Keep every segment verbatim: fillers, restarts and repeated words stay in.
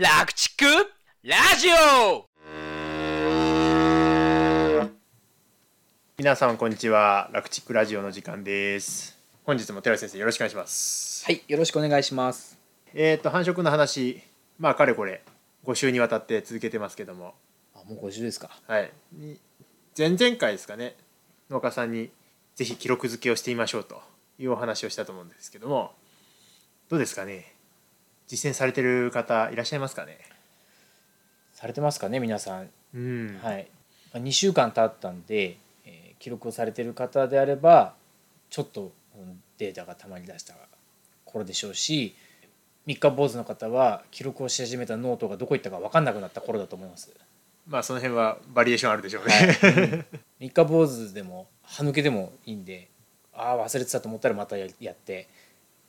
楽チックラジオ。皆さんこんにちは、楽チックラジオの時間です。本日も寺内先生よろしくお願いします。はい、よろしくお願いします。えーと繁殖の話、まあかれこれご週にわたって続けてますけども、あ、もうご週ですか。はい、前々回ですかね、農家さんにぜひ記録付けをしてみましょうというお話をしたと思うんですけども、どうですかね、実践されてる方いらっしゃいますかね。されてますかね皆さん、うん、はい、にしゅうかん経ったんで、えー、記録をされてる方であればちょっとデータがたまりだした頃でしょうし、三日坊主の方は記録をし始めたノートがどこ行ったか分かんなくなった頃だと思います。まあその辺はバリエーションあるでしょうね、はい、三日坊主でも歯抜けでもいいんで、ああ忘れてたと思ったらまたやって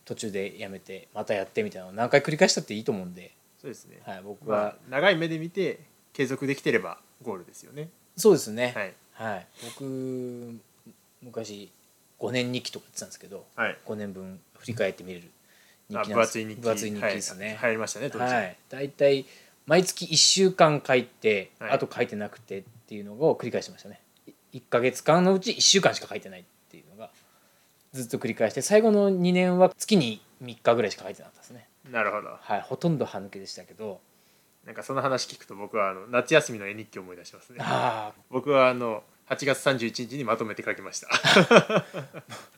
途中でやめてまたやってみたいなのを何回繰り返したっていいと思うんで。そうですね、はい、僕は、まあ、長い目で見て継続できてればゴールですよね。そうですね、はいはい、僕昔ごねん日記とか言ってたんですけど、はい、ごねんぶん振り返ってみれる日記なんです。あ、分厚い日記、分厚い日記ですね、はい、入りましたね当時、はい、だいたい毎月いっしゅうかん書いて、はい、あと書いてなくてっていうのを繰り返してましたね。いっかげつかんのうちいっしゅうかんしか書いてないっていうのがずっと繰り返して、最後のにねんは月にみっかぐらいしか入ってなかったですね。なるほど、はい、ほとんど歯抜けでしたけど、なんかその話聞くと僕はあの夏休みの絵日記を思い出しますね。あ、僕はあのはちがつさんじゅういちにちにまとめて書きました。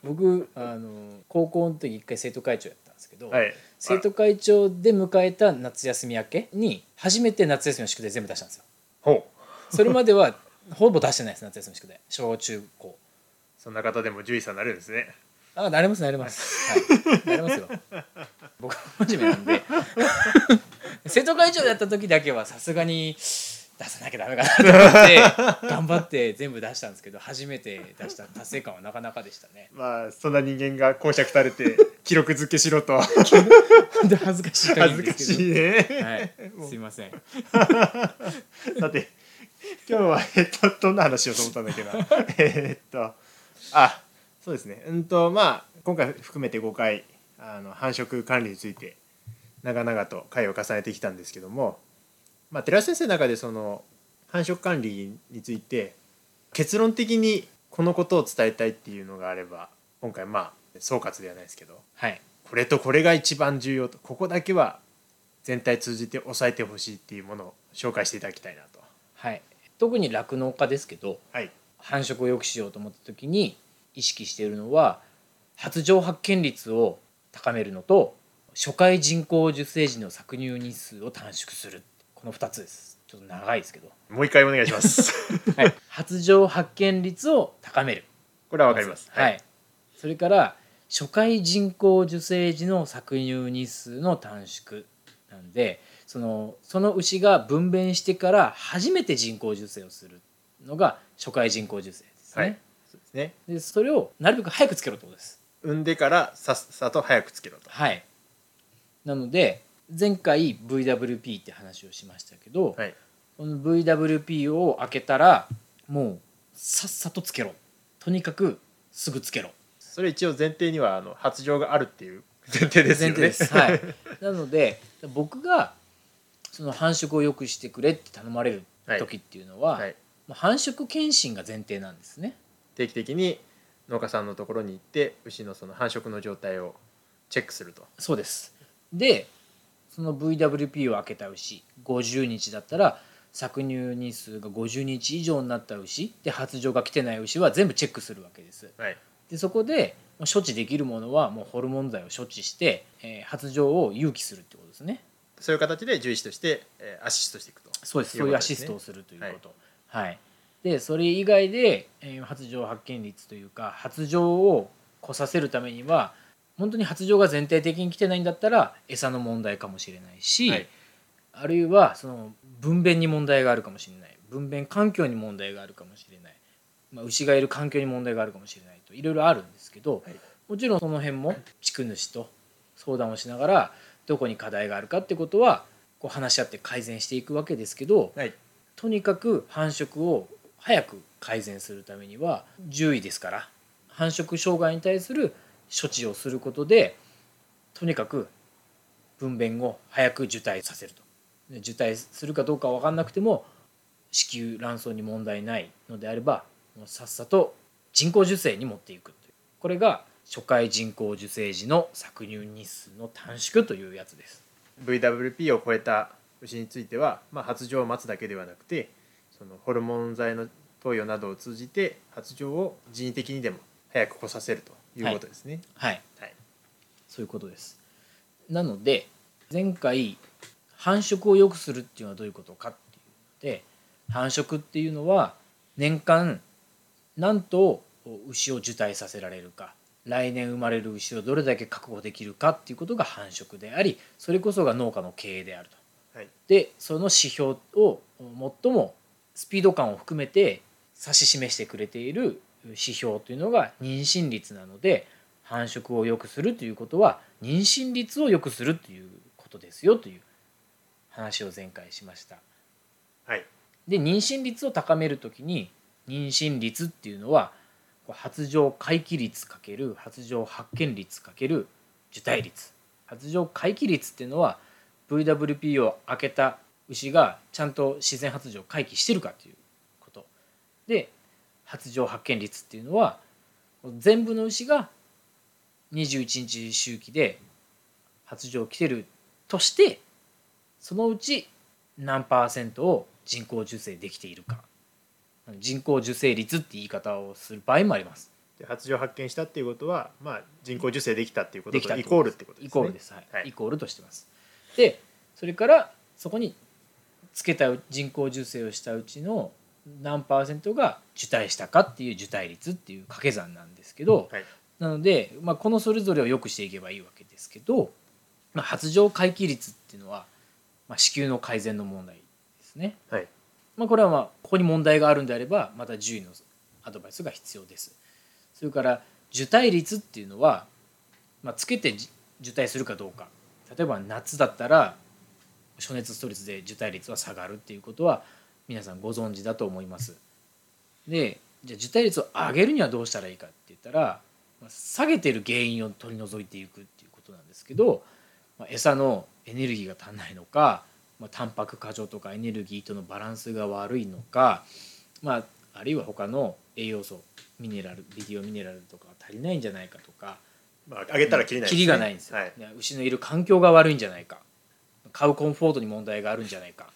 僕あの高校の時一回生徒会長やったんですけど、はい、生徒会長で迎えた夏休み明けに初めて夏休みの宿題全部出したんですよ。ほう。それまではほぼ出してないです夏休みの宿題、小中高。そんな方でも獣医さんになれるんですね。あ、なれますなれます、はい、なれますよ。僕は真面目なんで生徒会長だった時だけはさすがに出さなきゃダメかなと思って頑張って全部出したんですけど、初めて出した達成感はなかなかでしたね。まあそんな人間が講釈垂れて記録付けしろと本当恥ずかしい限りですけど、恥ずかしいね、はい、すいません。さて今日はえっとどんな話をと思ったんだっけなえっとあ、そうですね、うんとまあ、今回含めてごかいあの繁殖管理について長々と回を重ねてきたんですけども、まあ、寺内先生の中でその繁殖管理について結論的にこのことを伝えたいっていうのがあれば、今回まあ総括ではないですけど、はい、これとこれが一番重要と、ここだけは全体通じて抑えてほしいっていうものを紹介していただきたいなと、はい、特に酪農家ですけど、はい、繁殖を良くしようと思った時に意識しているのは発情発見率を高めるのと初回人工受精児の搾乳日数を短縮する、このふたつです。ちょっと長いですけどもう一回お願いします、はい、発情発見率を高める、これはわかります、はいはい、それから初回人工受精児の搾乳日数の短縮なんで、その、その牛が分娩してから初めて人工受精をするのが初回人工受精ですね。はい、そうですね。で、それをなるべく早くつけろってことです。産んでからさっさと早くつけろと。はい。なので前回 ブイダブリューピー って話をしましたけど、はい、この ブイダブリューピー を開けたらもうさっさとつけろ。とにかくすぐつけろ。それ一応前提にはあの発情があるっていう前提ですよね。前提です。はい。なので僕がその繁殖を良くしてくれって頼まれる時っていうのは。はいはい、繁殖検診が前提なんですね。定期的に農家さんのところに行って牛のその繁殖の状態をチェックすると。そうです。で、その ブイダブリューピー を開けた牛ごじゅうにちだったら搾乳日数がごじゅうにち以上になった牛で発情が来てない牛は全部チェックするわけです、はい、でそこで処置できるものはもうホルモン剤を処置して、えー、発情を誘起するってことですね。そういう形で獣医師として、えー、アシストしていくと。そうです、そういうアシストをするということ、はいはい、でそれ以外で、えー、発情発見率というか発情を来させるためには本当に発情が前提的に来てないんだったら餌の問題かもしれないし、はい、あるいはその分娩に問題があるかもしれない、分娩環境に問題があるかもしれない、まあ、牛がいる環境に問題があるかもしれないといろいろあるんですけど、はい、もちろんその辺も地区主と相談をしながらどこに課題があるかってことはこう話し合って改善していくわけですけど、はい、とにかく繁殖を早く改善するためには獣医ですから繁殖障害に対する処置をすることでとにかく分娩を早く受胎させると、受胎するかどうか分かんなくても子宮卵巣に問題ないのであれば、もうさっさと人工授精に持っていくという、これが初回人工授精時の搾乳日数の短縮というやつです。 ブイダブリューピー を超えた牛については、まあ、発情を待つだけではなくて、そのホルモン剤の投与などを通じて発情を人為的にでも早く来させるということですね。はい、はいはい、そういうことです。なので前回繁殖を良くするっていうのはどういうことかっていうので、繁殖っていうのは年間何頭牛を受胎させられるか、来年生まれる牛をどれだけ確保できるかっていうことが繁殖であり、それこそが農家の経営であると、はい、でその指標を最もスピード感を含めて指し示してくれている指標というのが妊娠率なので、繁殖を良くするということは妊娠率を良くするということですよという話を前回しました。はい、で妊娠率を高めるときに、妊娠率っていうのは発情回帰率×発情発見率×受胎率。発情回帰率っていうのは ブイダブリューピー を開けた牛がちゃんと自然発情を回帰してるかということで、発情発見率っていうのは全部の牛がにじゅういちにち周期で発情来てるとして、そのうち何パーセントを人工授精できているか、人工授精率って言い方をする場合もあります。で発情発見したっていうことは、まあ、人工授精できたっていうこととイコールってことですね。イコールです、はいはい、イコールとしてます。でそれからそこにつけた人工授精をしたうちの何パーセントが受胎したかっていう受胎率っていう掛け算なんですけど、はい、なので、まあ、このそれぞれを良くしていけばいいわけですけど、まあ、発情回帰率っていうのは、まあ、子宮の改善の問題ですね。はい、まあ、これはまあここに問題があるんであればまた獣医のアドバイスが必要です。それから受胎率っていうのは、まあ、つけて受胎するかどうか、例えば夏だったら暑熱ストレスで受胎率は下がるっていうことは皆さんご存知だと思います。でじゃあ受胎率を上げるにはどうしたらいいかって言ったら、下げてる原因を取り除いていくっていうことなんですけど、まあ、餌のエネルギーが足んないのか、まあ、タンパク過剰とかエネルギーとのバランスが悪いのか、まあ、あるいは他の栄養素、ミネラル、ビデオミネラルとか足りないんじゃないかとか、まあ、上げたらキリないですね。キリがないんですよ、はい、牛のいる環境が悪いんじゃないか、飼うコンフォートに問題があるんじゃないか、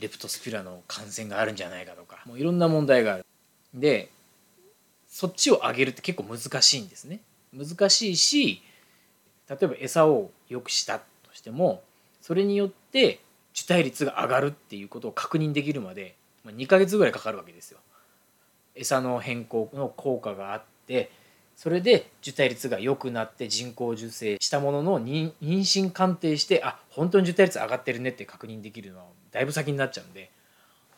レプトスピラの感染があるんじゃないかとか、もういろんな問題がある。でそっちを上げるって結構難しいんですね。難しいし、例えば餌を良くしたとしても、それによって受胎率が上がるっていうことを確認できるまでにかげつぐらいかかるわけですよ。餌の変更の効果があって、それで受胎率が良くなって人工授精したものの妊娠鑑定して、あ、本当に受胎率上がってるねって確認できるのはだいぶ先になっちゃうんで、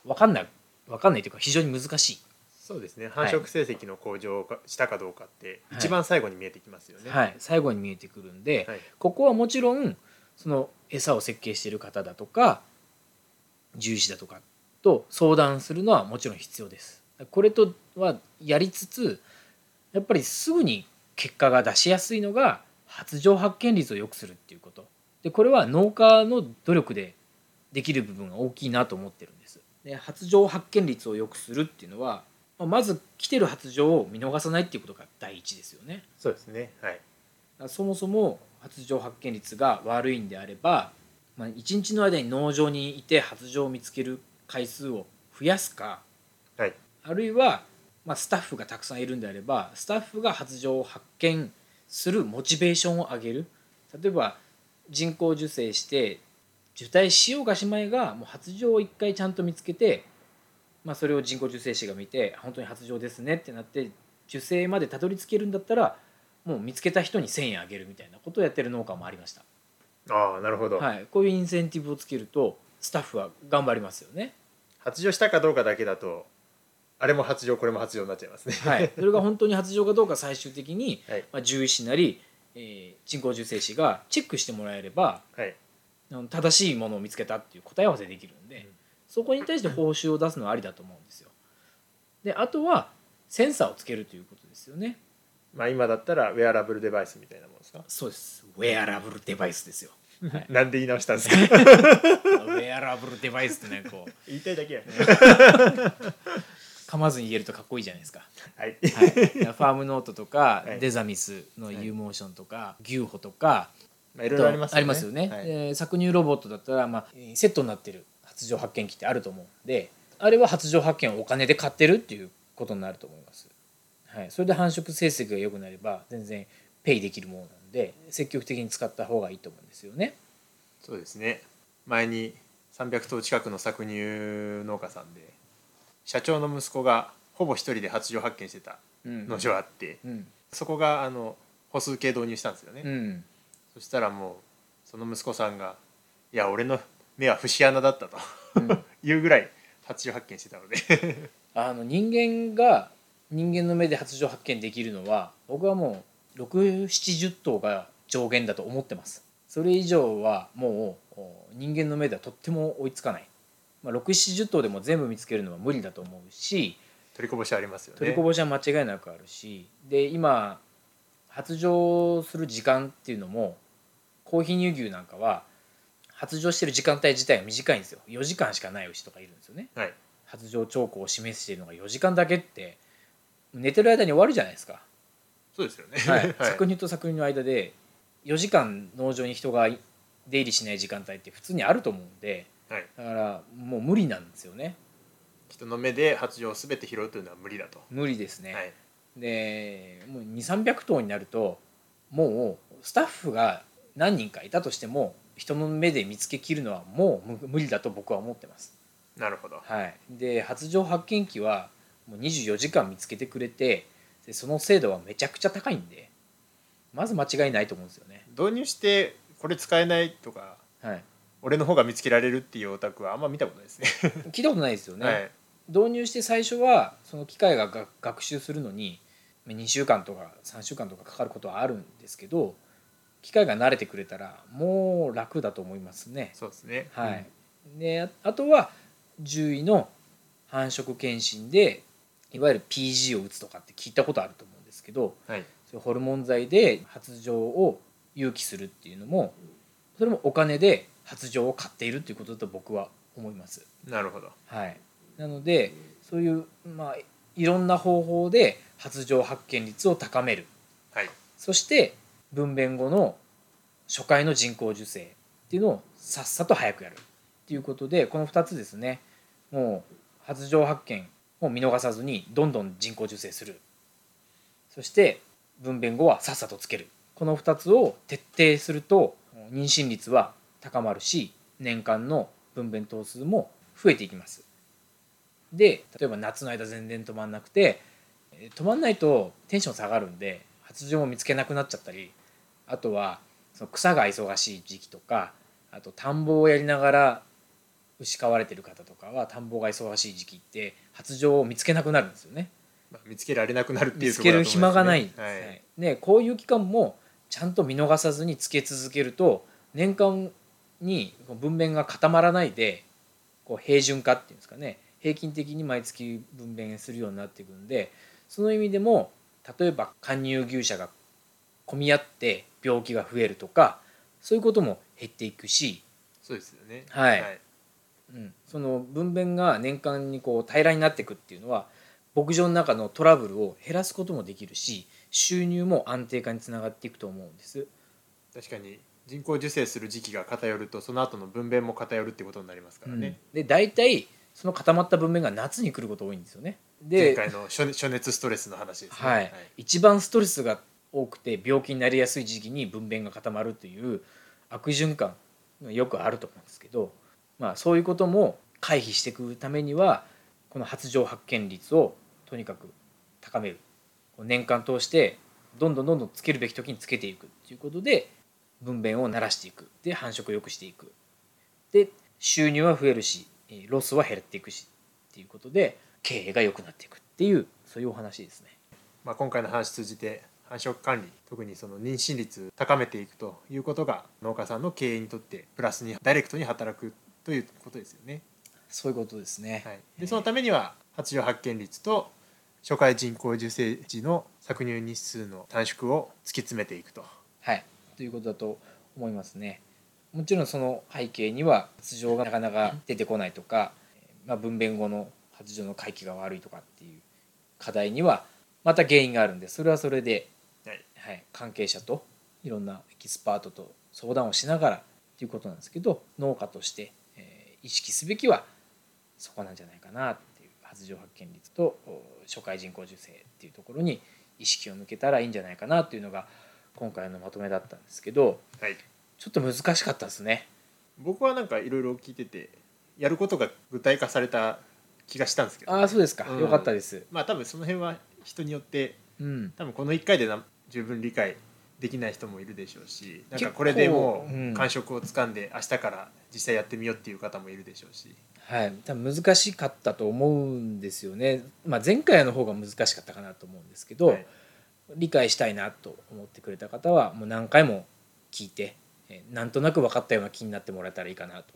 分かんない分かんないというか非常に難しい。そうですね、繁殖成績の向上をしたかどうかって一番最後に見えてきますよね。はい、はい、最後に見えてくるんで、はい、ここはもちろんその餌を設計している方だとか獣医師だとかと相談するのはもちろん必要です。これとはやりつつ、やっぱりすぐに結果が出しやすいのが発情発見率を良くするっていうことで、これは農家の努力でできる部分が大きいなと思ってるんです。で発情発見率を良くするっていうのは、まず来てる発情を見逃さないっていうことが第一ですよね。そうですね、はい、そもそも発情発見率が悪いんであれば、まあ、いちにちの間に農場にいて発情を見つける回数を増やすか、はい、あるいは、まあ、スタッフがたくさんいるんであればスタッフが発情を発見するモチベーションを上げる。例えば人工授精して受胎しようがしまいが、もう発情をいっかいちゃんと見つけて、まあ、それを人工授精師が見て本当に発情ですねってなって受精までたどり着けるんだったら、もう見つけた人にせんえんあげるみたいなことをやってる農家もありました。ああ、なるほど、はい、こういうインセンティブをつけるとスタッフは頑張りますよね。発情したかどうかだけだとあれも発情これも発情になっちゃいますね。はい、それが本当に発情かどうか最終的に、はい、まあ、獣医師なり、えー、人工授精師がチェックしてもらえれば、はい、正しいものを見つけたっていう答え合わせできるんで、うん、そこに対して報酬を出すのはありだと思うんですよ。であとはセンサーをつけるということですよね。まあ、今だったらウェアラブルデバイスみたいなものですか。そうです、ウェアラブルデバイスですよ。はい、なんで言い直したんですか。ウェアラブルデバイスってね、こう言いたいだけや、ね、噛まずに言えるとかっこいいじゃないですか、はいはい、ファームノートとか、はい、デザミスの U モーションとか、はい、牛歩とか、まあ、いろいろありますよね、ありますよね、はい、えー、搾乳ロボットだったら、まあ、セットになってる発情発見器ってあると思うんで、あれは発情発見をお金で買ってるっていうことになると思います、はい、それで繁殖成績が良くなれば全然ペイできるものなんで積極的に使った方がいいと思うんですよね。そうですね、前にさんびゃくとう近くの搾乳農家さんで社長の息子がほぼ一人で発情発見してた農場あって、うんうん、そこがあの歩数計導入したんですよね、うん、そしたらもうその息子さんがいや俺の目は節穴だったというぐらい発情発見してたのであの人間が人間の目で発情発見できるのは僕はもうろくじゅう、ななじゅっとうが上限だと思ってます。それ以上はもう人間の目ではとっても追いつかない。まあ、ろくじゅう、ななじゅっとうでも全部見つけるのは無理だと思うし、取りこぼしありますよね。取りこぼしは間違いなくあるし、で今発情する時間っていうのも高品乳牛なんかは発情してる時間帯自体が短いんですよ。よじかんしかない牛とかいるんですよね、はい、発情兆候を示しているのがよじかんだけって寝てる間に終わるじゃないですか。そうですよね、はいはい、搾乳と搾乳の間でよじかん農場に人が出入りしない時間帯って普通にあると思うんで、はい、だからもう無理なんですよね。人の目で発情を全て拾うというのは無理だと。無理ですね、はい、でもうにせんさんびゃくとうになるともうスタッフが何人かいたとしても人の目で見つけきるのはもう無理だと僕は思ってます。なるほど、はい、で発情発見器はもうにじゅうよじかん見つけてくれて、でその精度はめちゃくちゃ高いんでまず間違いないと思うんですよね。導入してこれ使えないとか、はい、俺の方が見つけられるっていうオタクはあんま見たことないですね聞いたことないですよね、はい、導入して最初はその機械が学習するのににしゅうかんとかさんしゅうかんとかかかることはあるんですけど、機械が慣れてくれたらもう楽だと思いますね。そうですね、はい、うん、であとは獣医の繁殖検診でいわゆる ピージー を打つとかって聞いたことあると思うんですけど、はい、それホルモン剤で発情を誘起するっていうのもそれもお金で発情を買っているということだと僕は思います。なるほど、はい、なのでそういう、まあ、いろんな方法で発情発見率を高める、はい、そして分娩後の初回の人工授精っていうのをさっさと早くやるっていうことで、このふたつですね、もう発情発見を見逃さずにどんどん人工授精する、そして分娩後はさっさとつける、このふたつを徹底すると妊娠率は高まるし年間の分娩頭数も増えていきます。で例えば夏の間全然止まんなくて止まんないとテンション下がるんで発情も見つけなくなっちゃったり、あとはその草が忙しい時期とか、あと田んぼをやりながら牛飼われてる方とかは田んぼが忙しい時期って発情を見つけなくなるんですよね、まあ、見つけられなくなるっていうところだと思いますね。見つける暇がないんですね、はい、でこういう期間もちゃんと見逃さずにつけ続けると年間に分娩が固まらないでこう平準化っていうんですかね、平均的に毎月分娩するようになっていくんで、その意味でも例えば貫入牛舎が混み合って病気が増えるとかそういうことも減っていくし、そうですよね、はい、はい、うん、その分娩が年間にこう平らになっていくっていうのは牧場の中のトラブルを減らすこともできるし収入も安定化につながっていくと思うんです。確かに人工授精する時期が偏るとその後の分娩も偏るってことになりますからね、うん、で大体その固まった分娩が夏に来ること多いんですよね。で前回の暑熱ストレスの話ですね、はいはい、一番ストレスが多くて病気になりやすい時期に分娩が固まるという悪循環がよくあると思うんですけど、まあ、そういうことも回避していくためにはこの発情発見率をとにかく高める、年間通してどんどんどんどんつけるべき時につけていくということで分娩を慣らしていく、で繁殖を良くしていく、で収入は増えるしロスは減っていくしっていうことで経営が良くなっていくっていうそういうお話ですね、まあ、今回の話通じて繁殖管理、特にその妊娠率高めていくということが農家さんの経営にとってプラスにダイレクトに働くということですよね。そういうことですね、はい、でそのためには発情発見率と初回人工授精時の搾乳日数の短縮を突き詰めていくと、はい、ということだと思いますね。もちろんその背景には発情がなかなか出てこないとか、まあ、分娩後の発情の回帰が悪いとかっていう課題にはまた原因があるんで、それはそれで、はいはい、関係者といろんなエキスパートと相談をしながらということなんですけど、農家として、えー、意識すべきはそこなんじゃないかなっていう、発情発見率と初回人工授精っていうところに意識を向けたらいいんじゃないかなっていうのが今回のまとめだったんですけど、はい、ちょっと難しかったですね。僕はなんかいろいろ聞いててやることが具体化された気がしたんですけど、ね、あそうですか、うん、よかったです。まあ多分その辺は人によって、うん、多分このいっかいで十分理解できない人もいるでしょうし、なんかこれでもう感触をつかんで明日から実際やってみようっていう方もいるでしょうし、はい、多分難しかったと思うんですよね、まあ、前回の方が難しかったかなと思うんですけど、はい、理解したいなと思ってくれた方はもう何回も聞いてなんとなく分かったような気になってもらえたらいいかなと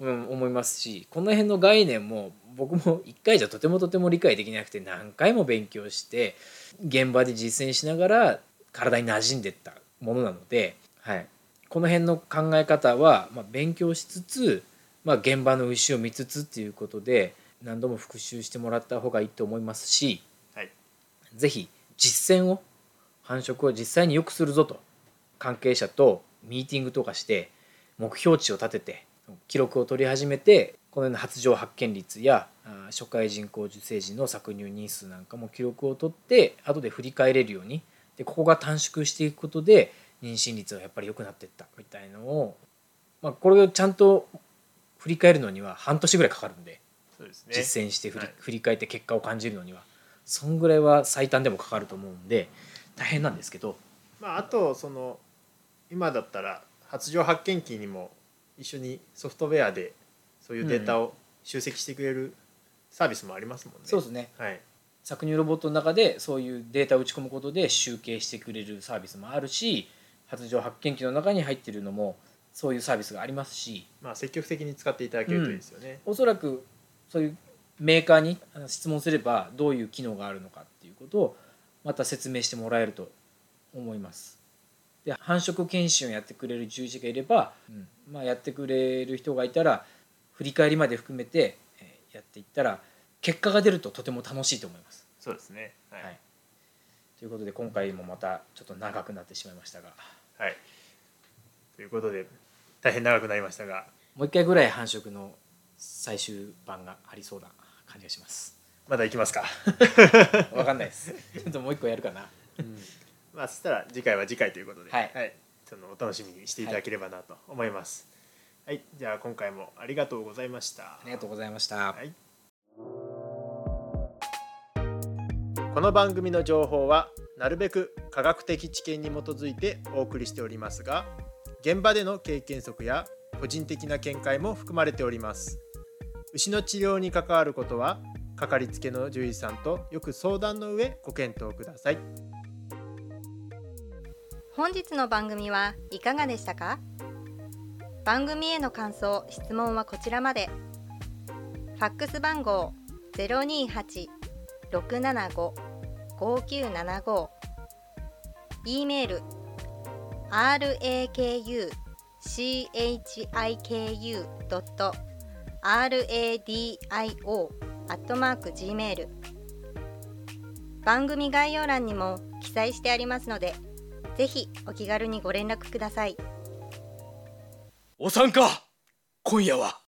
思いますし、この辺の概念も僕もいっかいじゃとてもとても理解できなくて何回も勉強して現場で実践しながら体に馴染んでったものなので、はい、この辺の考え方は、まあ、勉強しつつ、まあ、現場の牛を見つつっていうことで何度も復習してもらった方がいいと思いますし、はい、ぜひ実践を繁殖を実際に良くするぞと関係者とミーティングとかして目標値を立てて記録を取り始めて、このような発情発見率や初回人工授精時の搾乳人数なんかも記録を取って後で振り返れるように、でここが短縮していくことで妊娠率がやっぱり良くなっていったみたいのを、まあ、これをちゃんと振り返るのには半年ぐらいかかるんで、そうですね、実践して振り、はい、振り返って結果を感じるのにはそんぐらいは最短でもかかると思うんで大変なんですけど、まあ、あとその今だったら発情発見機にも一緒にソフトウェアでそういうデータを集積してくれるサービスもありますもんね、うん、そうですね、はい、搾乳ロボットの中でそういうデータを打ち込むことで集計してくれるサービスもあるし、発情発見機の中に入っているのもそういうサービスがありますし、まあ、積極的に使っていただけるといいですよね、うん、おそらくそういうメーカーに質問すればどういう機能があるのかっていうことをまた説明してもらえると思います。で繁殖研修をやってくれる獣医師がいれば、うんまあ、やってくれる人がいたら振り返りまで含めてやっていったら結果が出るととても楽しいと思います。そうですね、はいはい、ということで今回もまたちょっと長くなってしまいましたが、はい、ということで大変長くなりましたがもう一回ぐらい繁殖の最終版がありそうな感じがします。まだ行きますかわかんないですちょっともう一個やるかな、うんまあ、そしたら次回は次回ということで、はいはい、そのお楽しみにしていただければなと思います、はいはい、じゃあ今回もありがとうございました。ありがとうございました、はい、この番組の情報はなるべく科学的知見に基づいてお送りしておりますが、現場での経験則や個人的な見解も含まれております。牛の治療に関わることはかかりつけの獣医さんとよく相談の上ご検討ください。本日の番組はいかがでしたか？番組への感想・質問はこちらまで。ファックス番号 ゼロにはち ろくななご ごきゅうななご、 E メール ラクチュー ドット ラディオ アットマーク ジーメール、 番組概要欄にも記載してありますので、ぜひお気軽にご連絡ください。お参加、今夜は